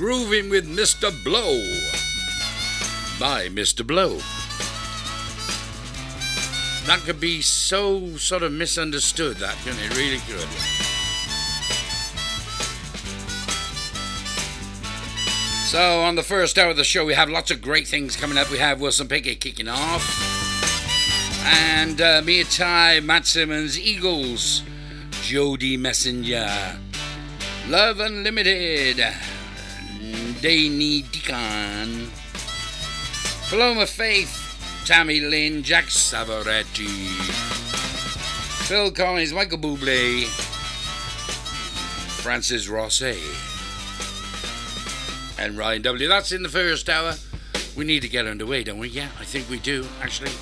Grooving with Mr. Blow by Mr. Blow. That could be so sort of misunderstood, that, couldn't it? Really good. So on the first hour of the show, we have lots of great things coming up. We have Wilson Pickett kicking off, and Mia Tai, Matt Simmons, Eagles, Jo Dee Messenger, Love Unlimited, Dana Deacon, Paloma Faith, Tammy Lynn, Jack Savoretti, Phil Collins, Michael Bublé, Francis Rosset, and Ryan W. That's in the first hour. We need to get underway, don't we? Yeah, I think we do, actually.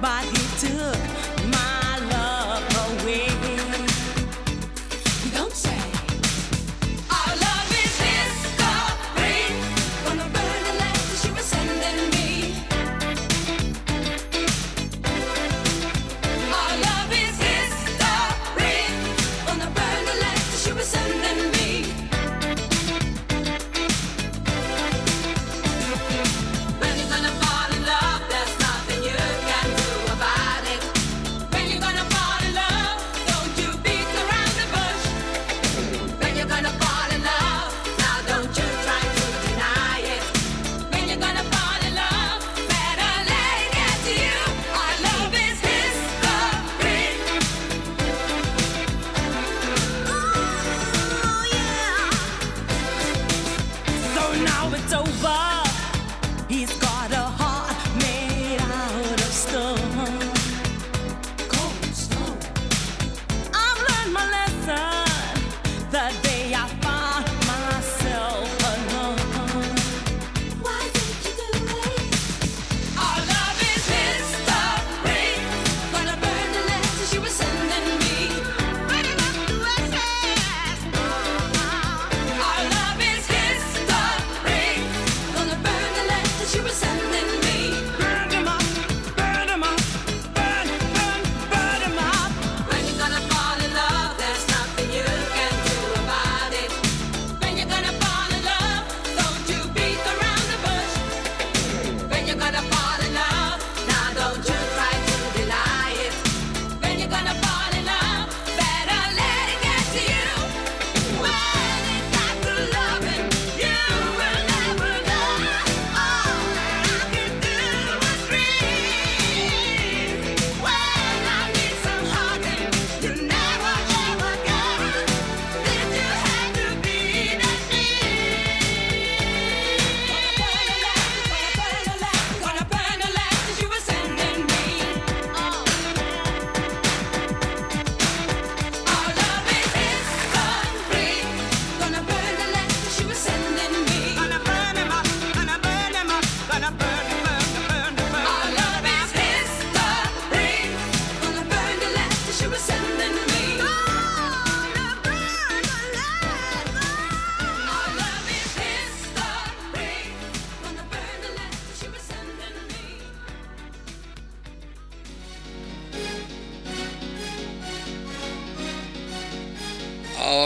Bye.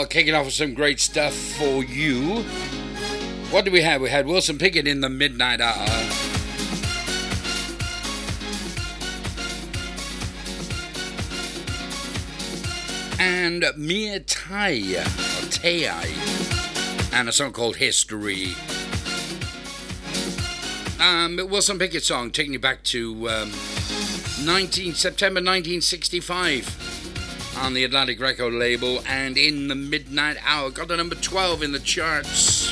Kicking off with some great stuff for you. What do we have? We had Wilson Pickett in the Midnight Hour. And Mia Tai, and a song called History. Wilson Pickett song, taking you back to September 1965 on the Atlantic record label and in the Midnight Hour. Got to number 12 in the charts.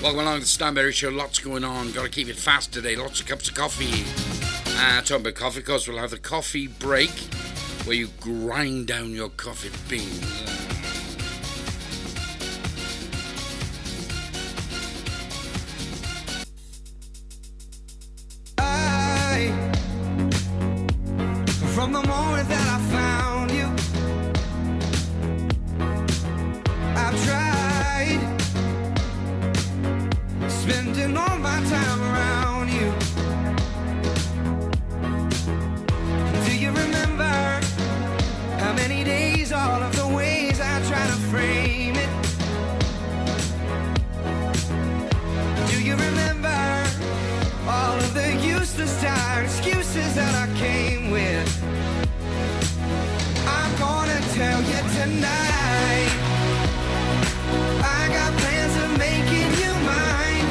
Welcome along to the Stansberry Show. Lots going on. Got to keep it fast today. Lots of cups of coffee. Talking about coffee, of course, we'll have the coffee break where you grind down your coffee beans. From the moment that I found you, I've tried spending all my time around you. Do you remember how many days, all of the ways I try to frame it? Do you remember all of the useless tired excuses that I came with? Tell you tonight, I got plans of making you mine,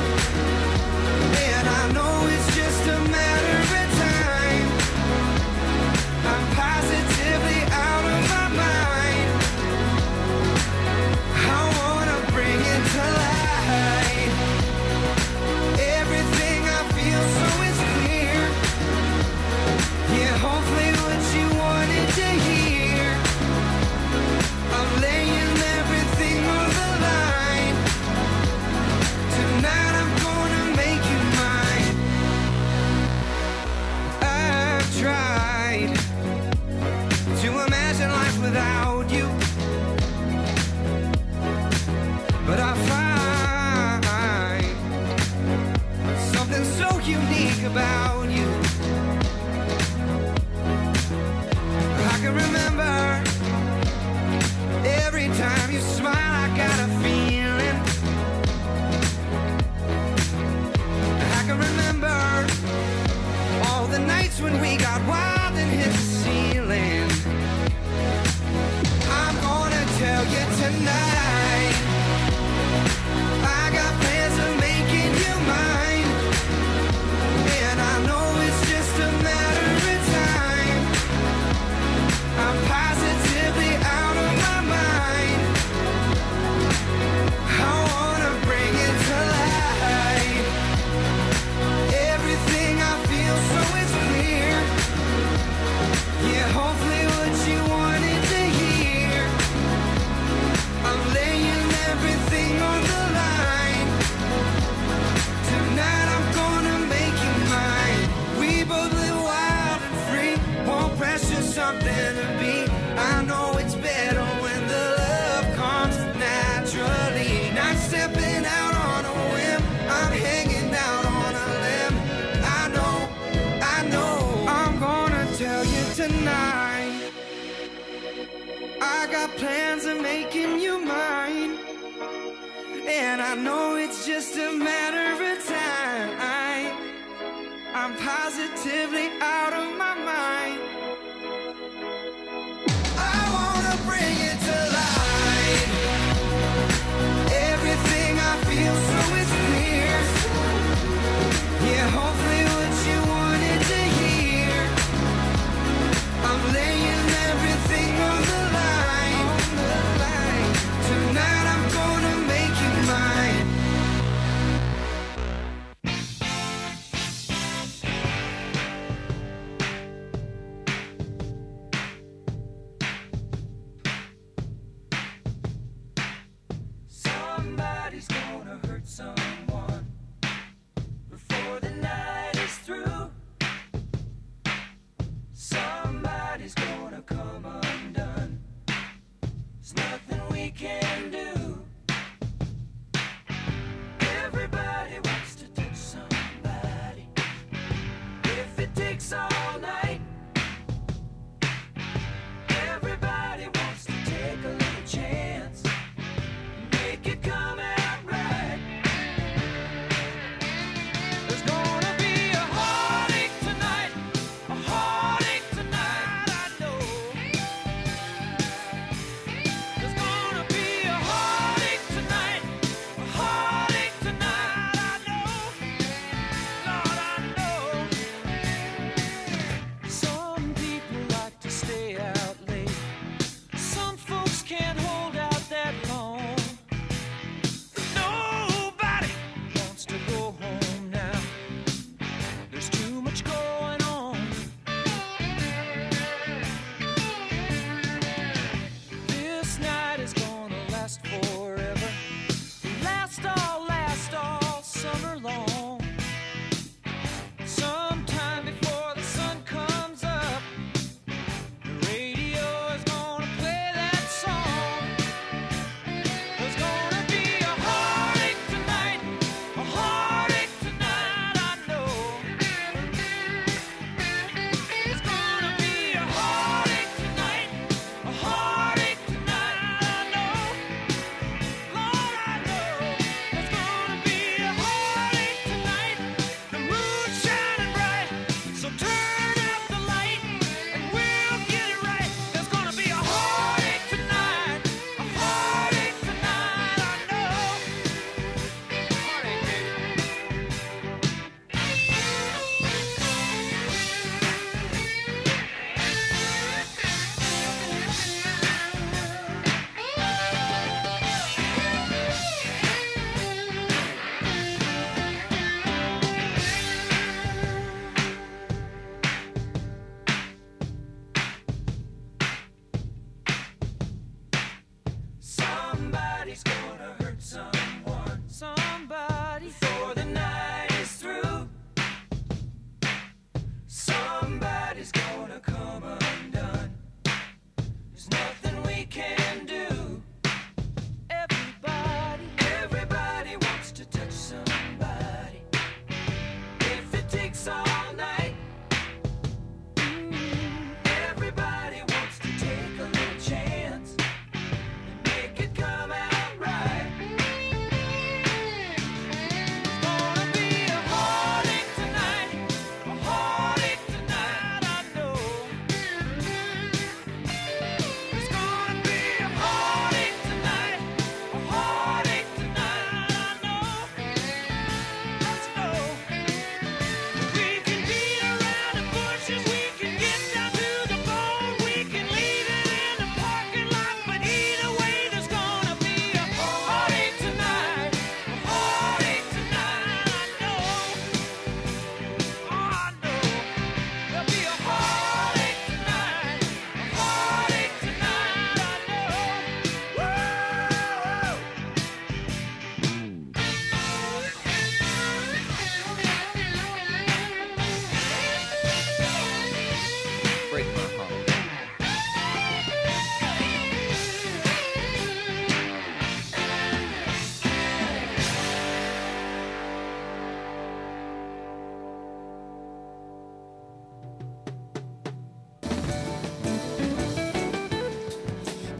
and I know it's just a matter of time. I'm positively out of my mind. I wanna bring it to light. Everything I feel so is clear. Yeah, hopefully what you wanted to hear. I'm laying everything on the line. Tonight I'm gonna make you mine. I've tried to imagine life without you, but I find something so unique about you. I can remember every time you smile, I got a feeling. I can remember all the nights when we got wild and hit the ceiling. I'm gonna tell you tonight, I got plans of making you mine, and I know it's just a matter of time. I'm positively out. Hopefully what you wanted to hear. I'm laying everything on the line. Tonight I'm gonna make you mine. We both live wild and free. Won't pressure something to be. I know it's better when the love comes naturally. Not stepping out on a whim. I'm hanging out on a limb. I know. I'm gonna tell you tonight. I got plans of making you mine, and I know it's just a matter of time. I'm positively out of my mind. I wanna bring it to light. Everything I feel so is clear. Yeah, hopefully what you wanted to hear. I'm laying everything on the line. Tonight I'm gonna make you mine. Somebody's gonna hurt someone before the night is through. Somebody's gonna come undone. There's nothing we can do. Everybody wants to touch somebody. If it takes all night, everybody wants to take a little chance.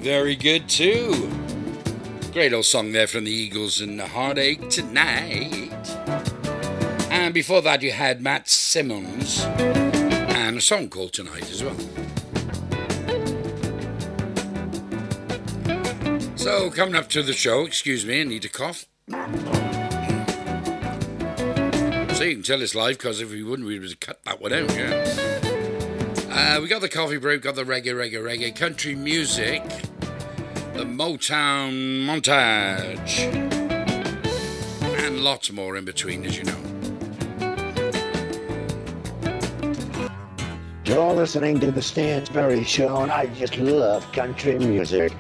Very good, too. Great old song there from the Eagles and the Heartache Tonight. And before that, you had Matt Simmons and a song called Tonight as well. So, coming up to the show, excuse me, I need to cough. So you can tell it's live, because if we wouldn't, we'd have cut that one out, yeah? We got the coffee break, got the reggae, country music, the Motown montage, and lots more in between, as you know. You're listening to the Stansberry Show, and I just love country music.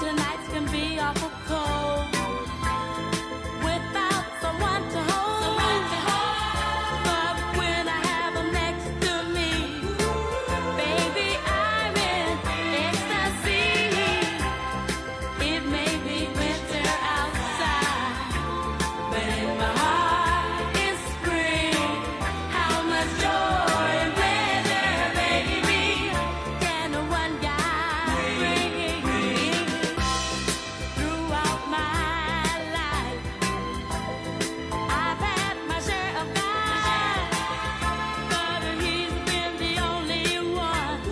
winter nights can be awful cold. Without someone to hold, but when I have them next to me, baby, I'm in ecstasy. It may be winter outside, but in my heart it's spring. How much joy and pleasure, baby, can one guy bring throughout my life? I've had my share of guys, but he's been the only one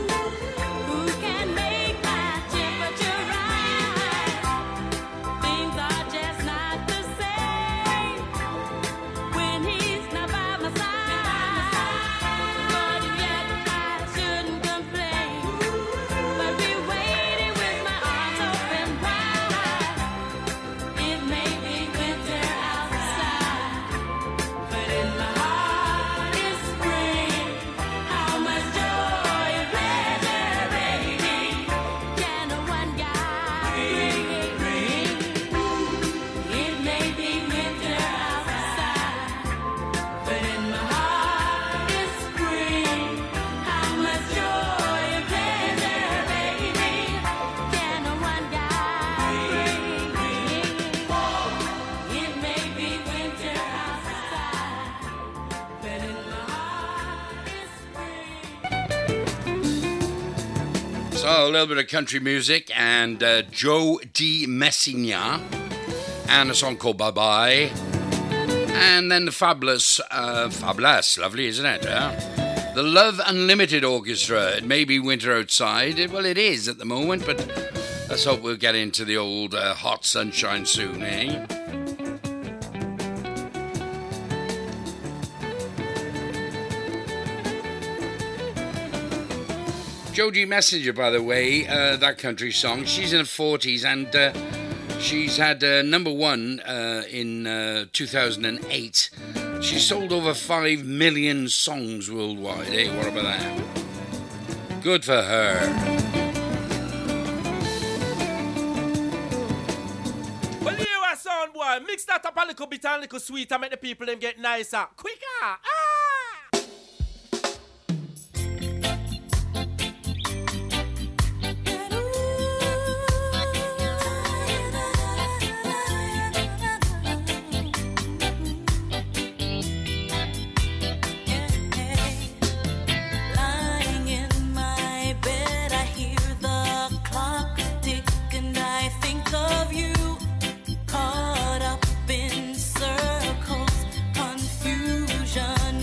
who can make my temperature rise. Things are just not the same when he's not by my side. But yet I shouldn't complain, but be waiting with my arms open wide. It may be winter outside, but in my heart it's spring. How much joy and pleasure, baby, can one guy bring? It may be winter outside, but in my heart it's spring. How much joy and pleasure, baby, can one guy bring? It may be winter outside, but in my heart it's spring. So, a little bit of country music and Jo Dee Messina and a song called Bye Bye. And then the fabulous, lovely, isn't it? Huh? The Love Unlimited Orchestra. It may be winter outside. Well, it is at the moment, but let's hope we'll get into the old hot sunshine soon, eh? Joji Messenger, by the way, that country song. She's in her 40s and she's had number one in 2008. She sold over 5 million songs worldwide. Hey, what about that? Good for her. Well, here I sound one. Mix that up a little bit and a little sweet and make the people them get nicer, quicker. Lying in my bed, I hear the clock tick and I think of you. Caught up in circles, confusion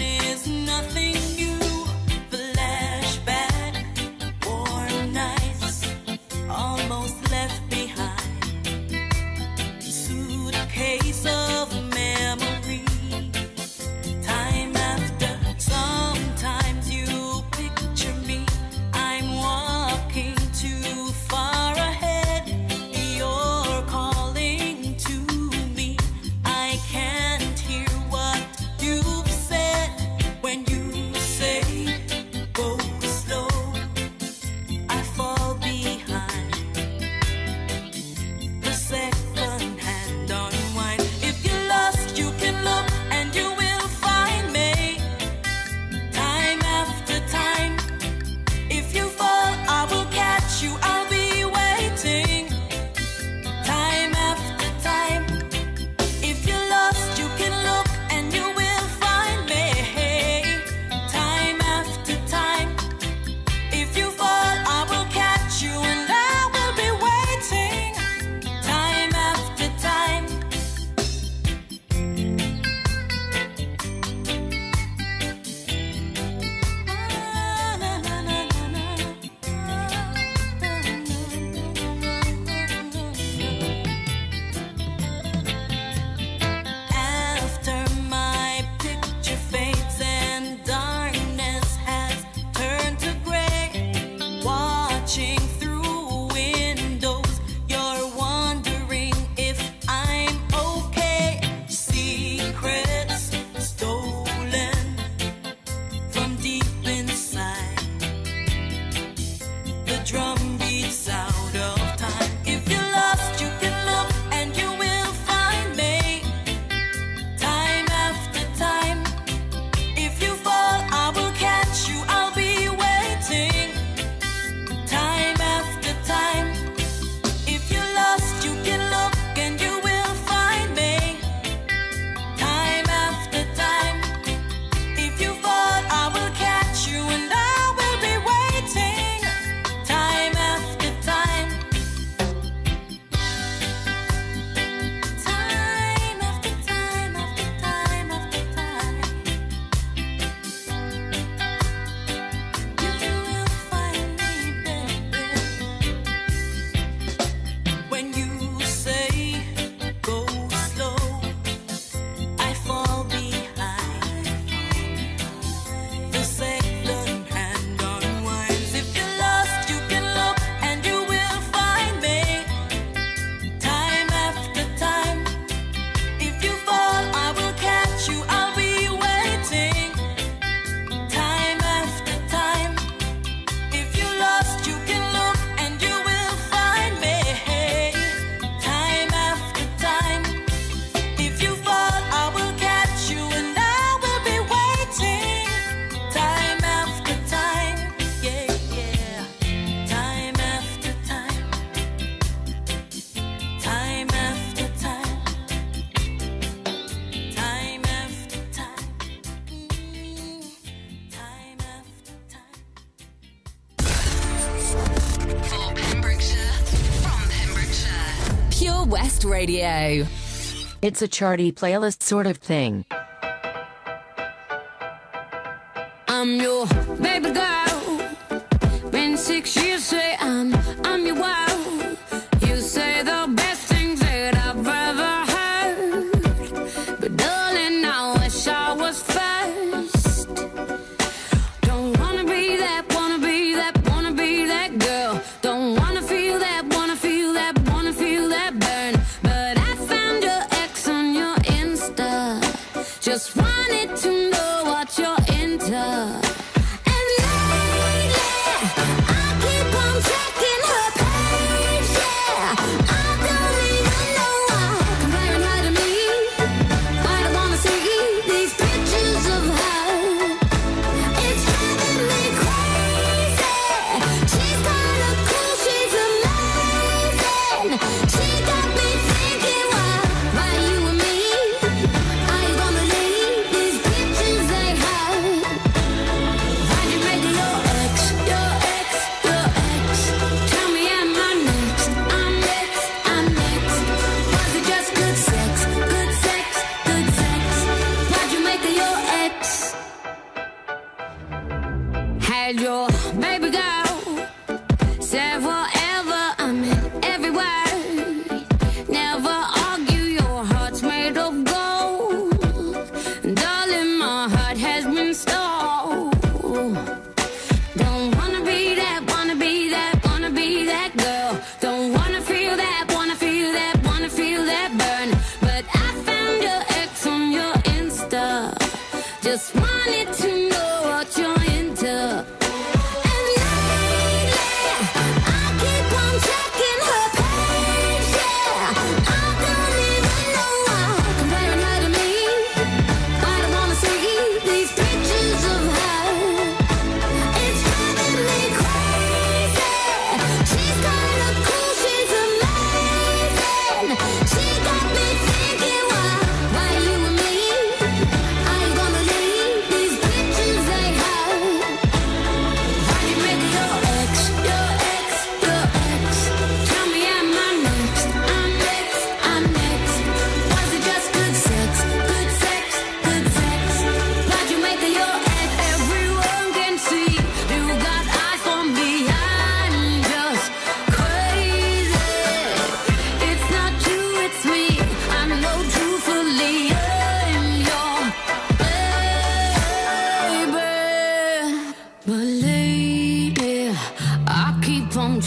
West Radio. It's a charty playlist sort of thing. I'm your baby girl. Been 6 years, say I'm your wow. You say the best things that I've ever heard. But darling, I wish I was first. Don't wanna be that, wanna be that, wanna be that girl. Don't wanna feel that, wanna feel that, wanna feel that burn. But I found your ex on your Insta. Just wanted to know what you're into.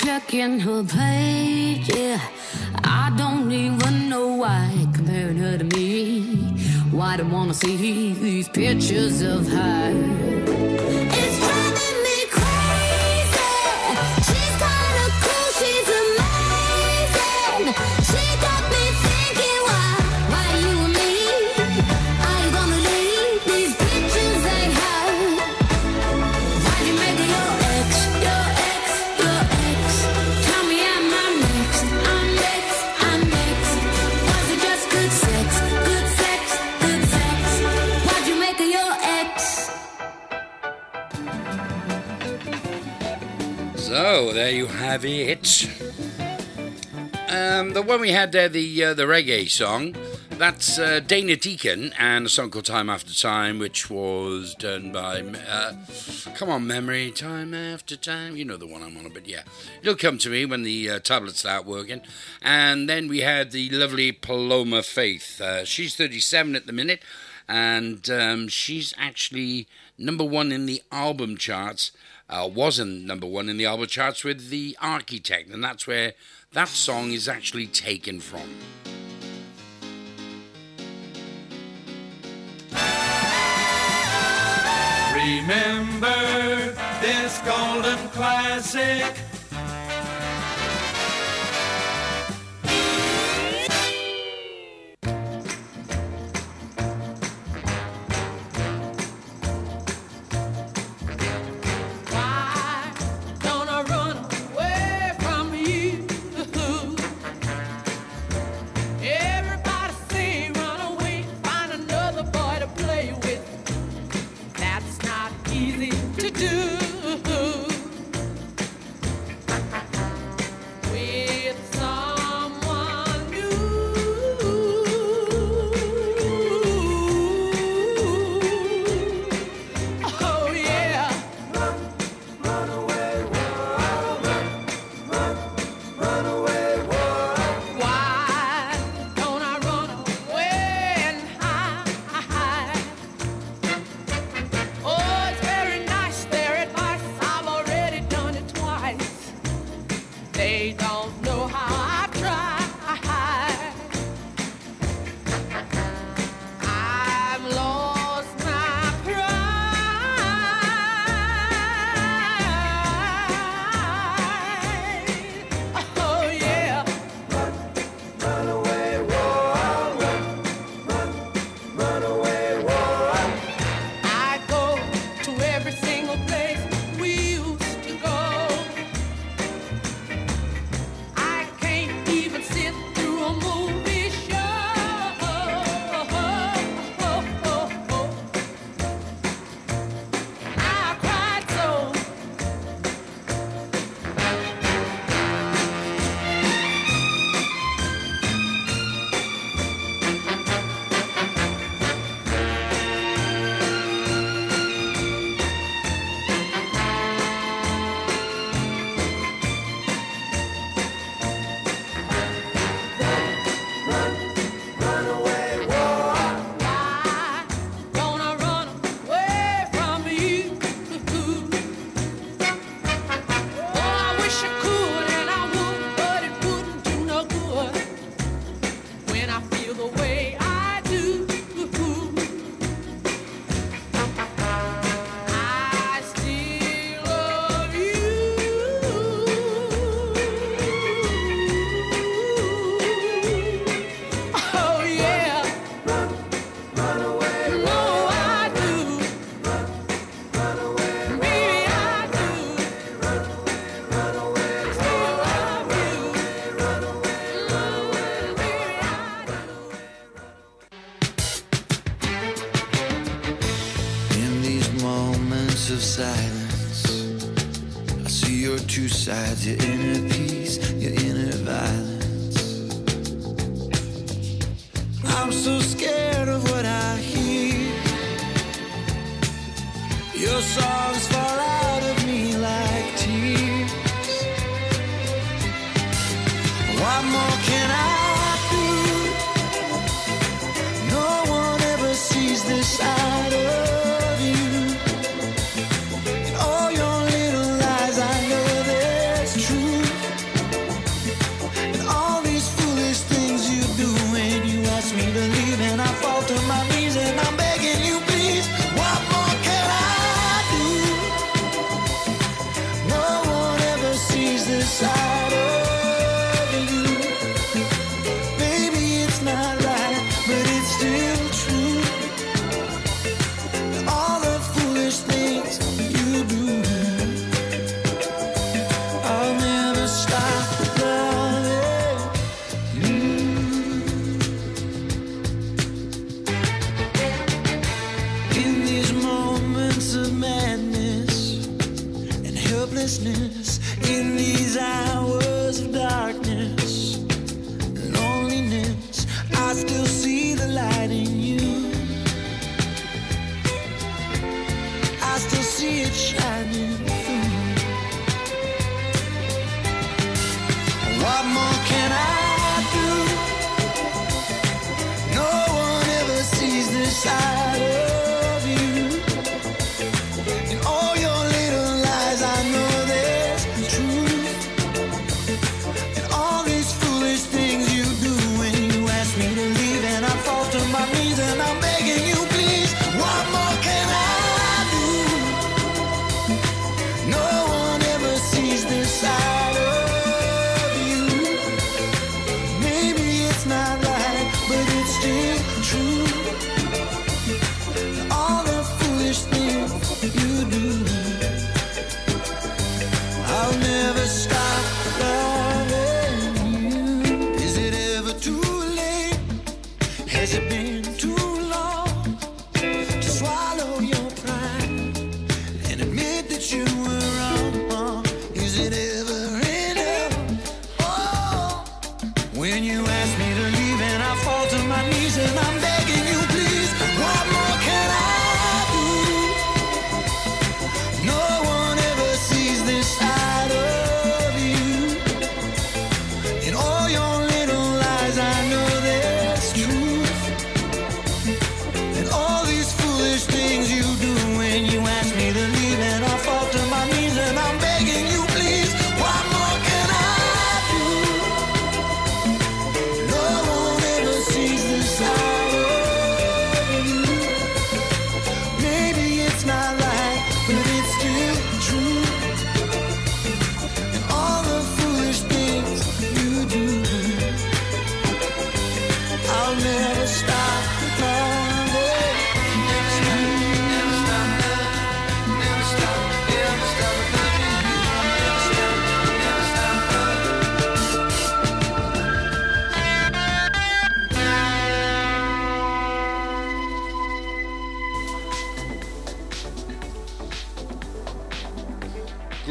Checking her page, yeah. I don't even know why comparing her to me. Why do I wanna see these pictures of her? So there you have it. The one we had there, the reggae song, that's Dana Deacon and a song called Time After Time, which was done by, come on memory, Time After Time, you know the one I'm on, but yeah, it'll come to me when the tablets start working. And then we had the lovely Paloma Faith. She's 37 at the minute, and she's actually number one in the album charts. Wasn't number one in the album charts with The Architect, and that's where that song is actually taken from. Remember this golden classic.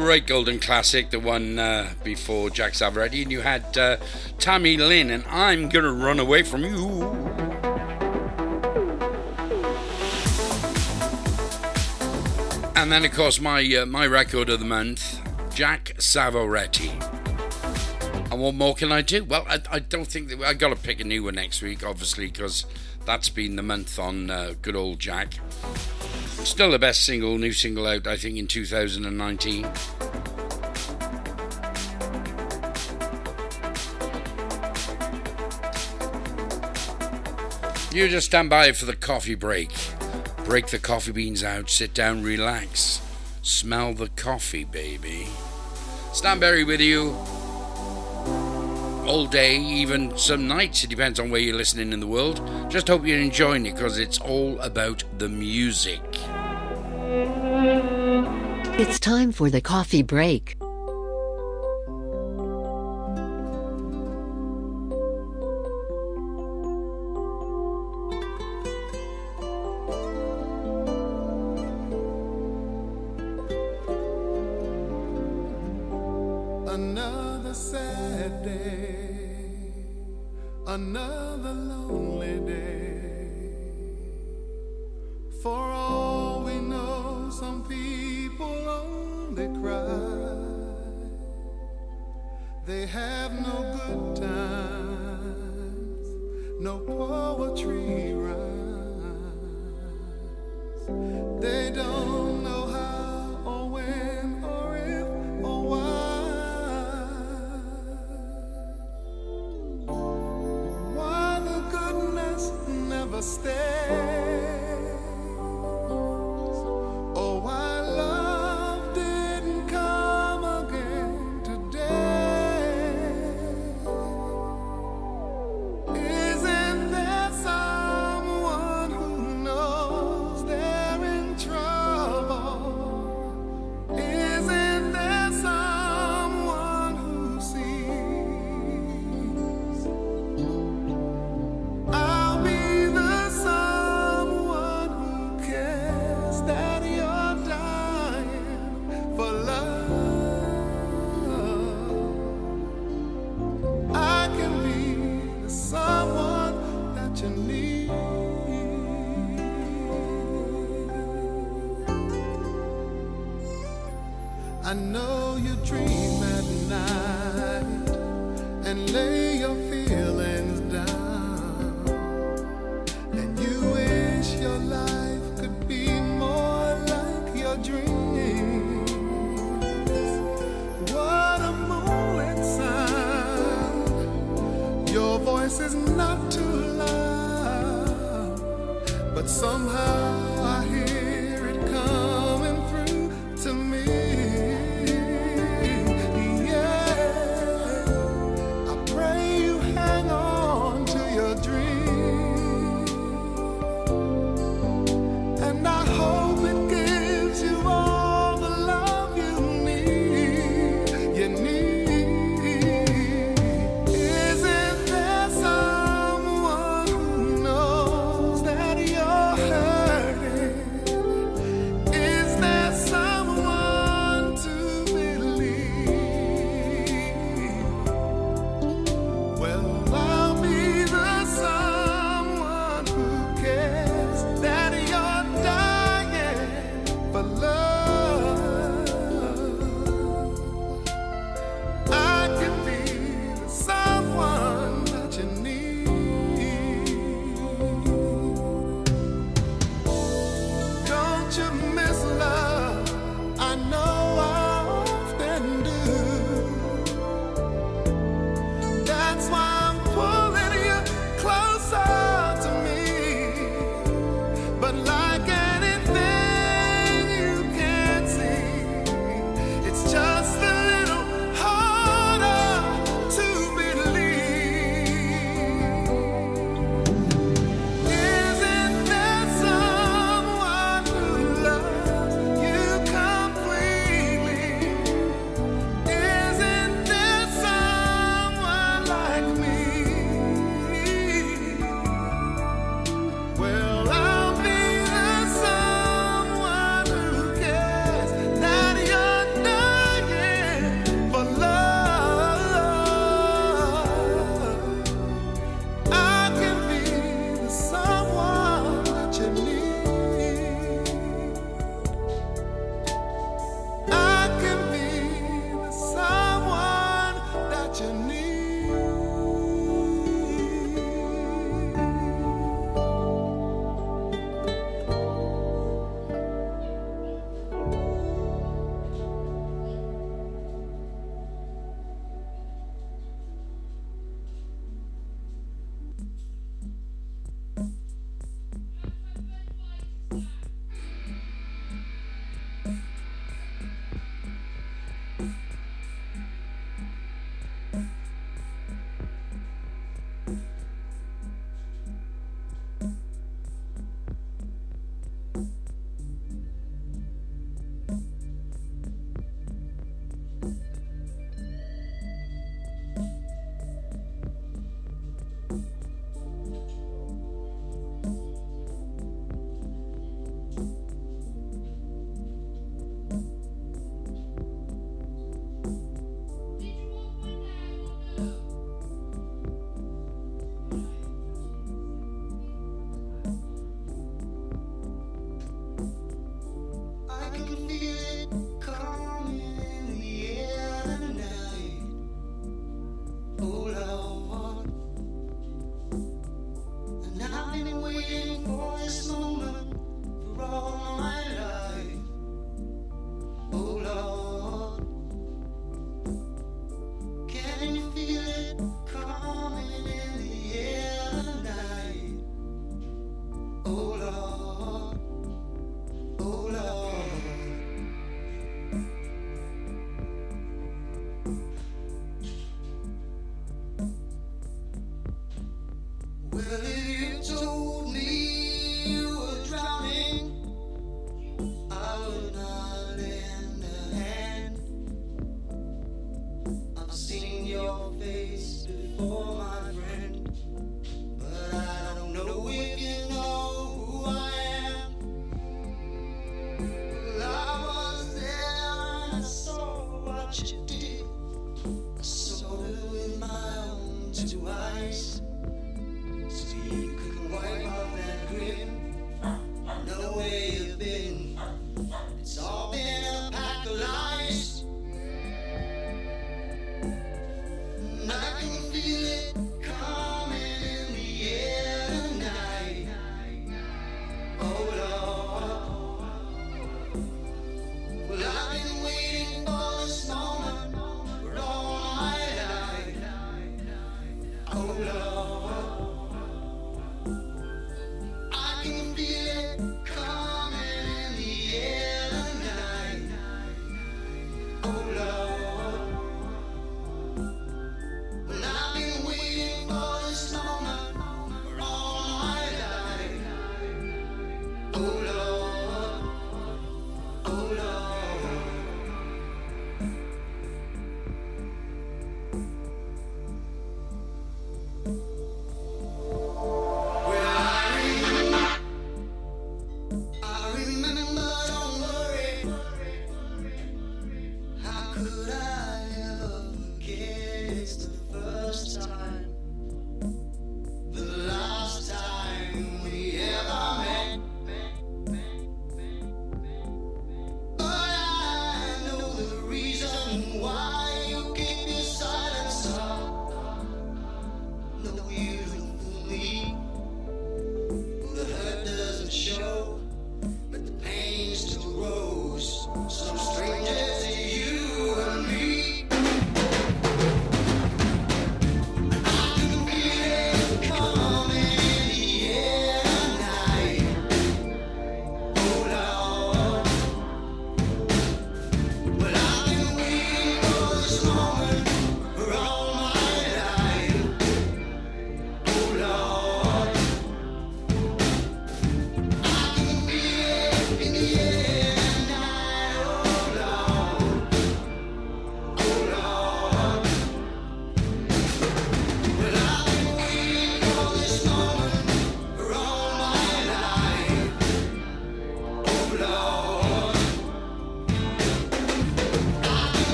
Great golden classic, the one before Jack Savoretti, and you had Tammy Lynn, and I'm Gonna Run Away From You. And then, of course, my record of the month, Jack Savoretti. And what more can I do? Well, I don't think that I got to pick a new one next week, obviously, because that's been the month on good old Jack. Still the best single, new single out, I think, in 2019. You just stand by for the coffee break. Break the coffee beans out, sit down, relax. Smell the coffee, baby. Stansberry with you all day, even some nights. It depends on where you're listening in the world. Just hope you're enjoying it, because it's all about the music. It's time for the coffee break. waiting for this moment for all my life. Oh Lord, can you feel it coming in the air tonight? Oh Lord, oh Lord. Will it?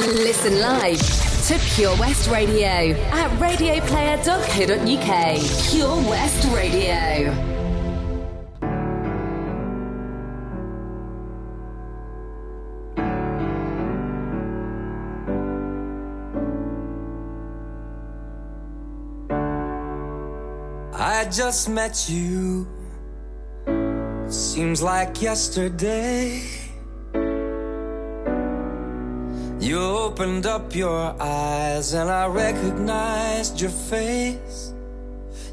Listen live to Pure West Radio at radioplayer.co.uk. Pure West Radio. I just met you. It seems like yesterday. You opened up your eyes and I recognized your face.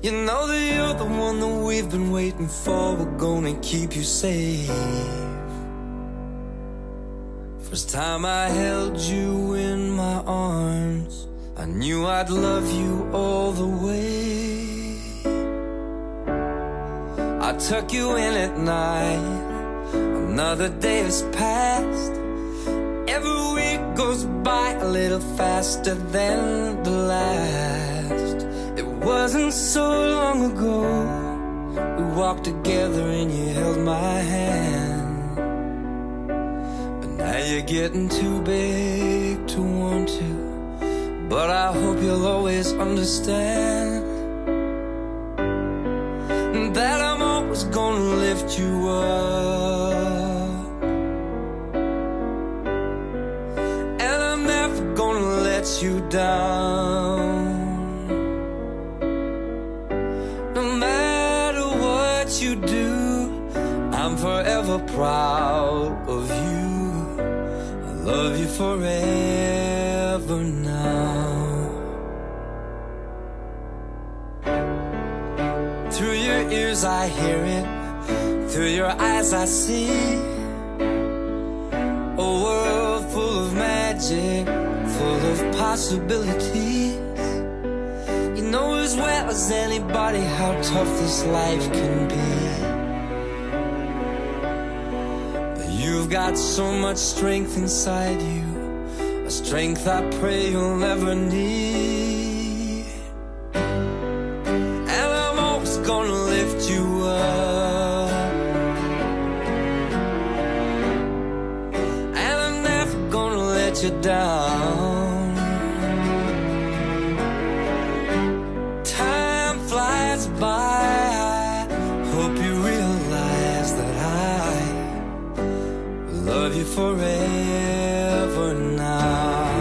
You know that you're the one that we've been waiting for. We're gonna keep you safe First time I held you in my arms, I knew I'd love you all the way. I tuck you in at night. Another day has passed. Every week goes by a little faster than the last. It wasn't so long ago we walked together and you held my hand. But now you're getting too big to want to, but I hope you'll always understand that I'm always gonna lift you up. You down, no matter what you do, I'm forever proud of you. I love you forever now. Through your ears I hear it, through your eyes I see a world full of magic, full of possibilities. You know as well as anybody how tough this life can be, but you've got so much strength inside you, a strength I pray you'll never need. And I'm always gonna lift you up, and I'm never gonna let you down. Forever now,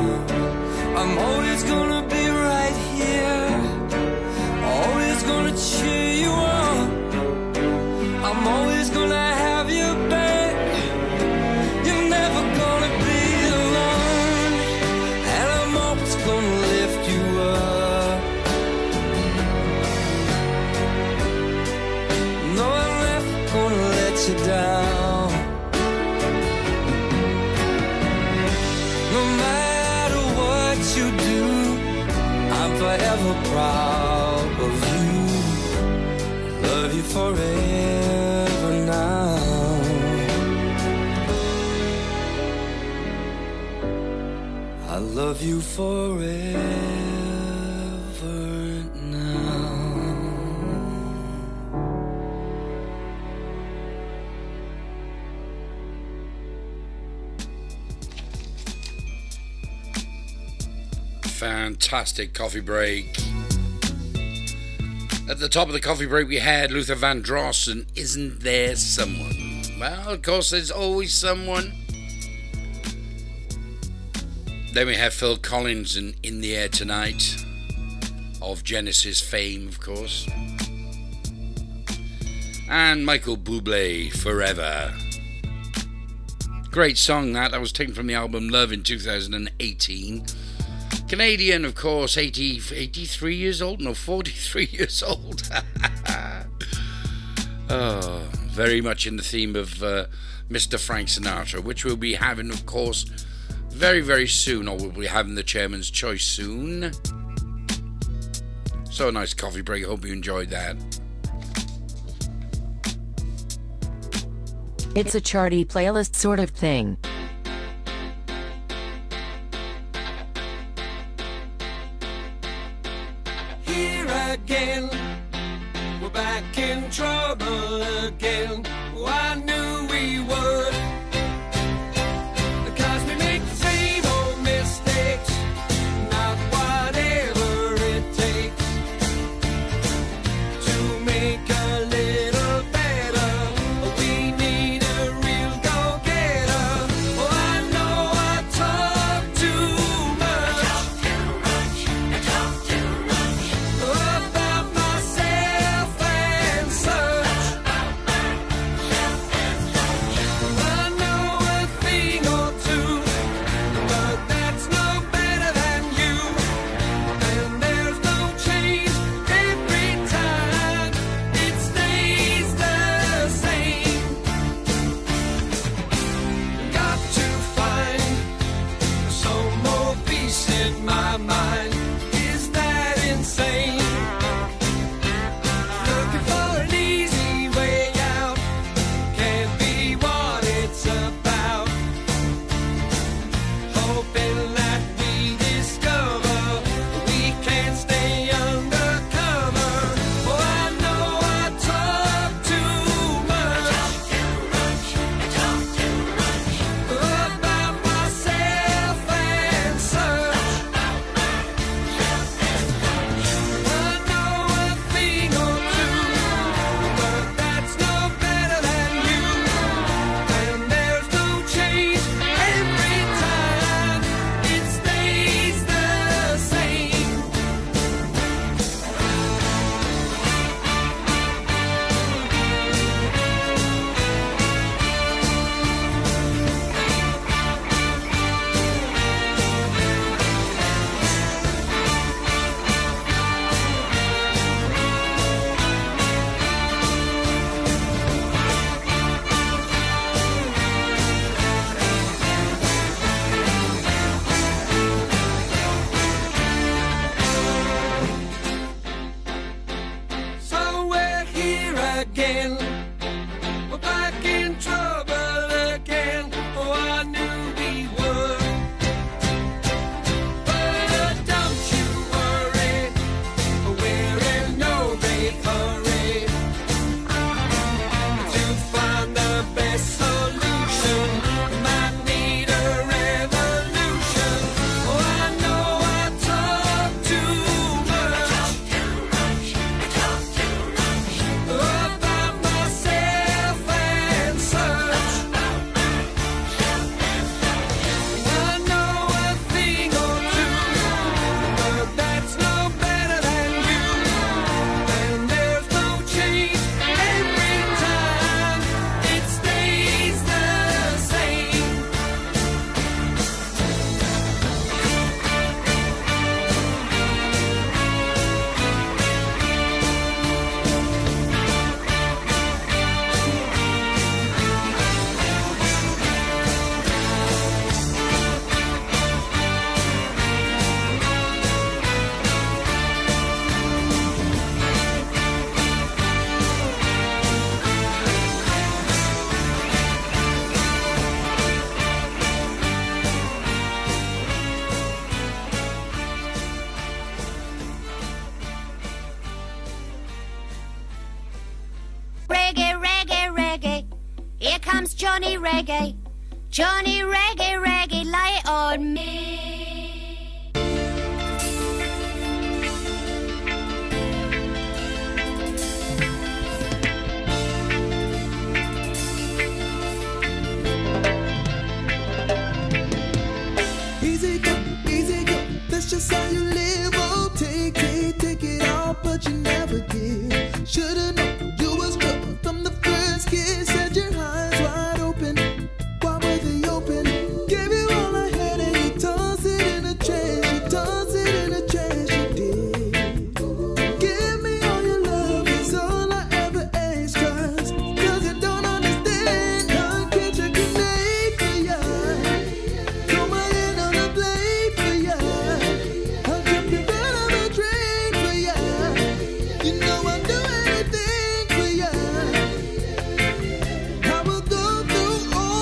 I'm always gonna be right here, always gonna cheer you on, I'm always gonna have your back, you're never gonna be alone, and I'm always gonna lift you up. No, I'm never gonna let you down. Forever proud of you, love you forever now. I love you forever now. Fantastic coffee break. At the top of the coffee break we had Luther Vandross and Isn't There Someone. Well, of course there's always someone. Then we have Phil Collins and In the Air Tonight, of Genesis fame, of course. And Michael Bublé, Forever. Great song that was taken from the album Love in 2018. Canadian, of course, 83 years old? No, 43 years old. Oh, very much in the theme of Mr. Frank Sinatra, which we'll be having, of course, very, very soon, or we'll be having the Chairman's Choice soon. So a nice coffee break. Hope you enjoyed that. It's a charty playlist sort of thing. Trouble again. Oh, I knew we would. Because we make the same old mistakes, not whatever it takes to make a little better. We need a real go-getter. reggae. Johnny reggae, reggae, light on me.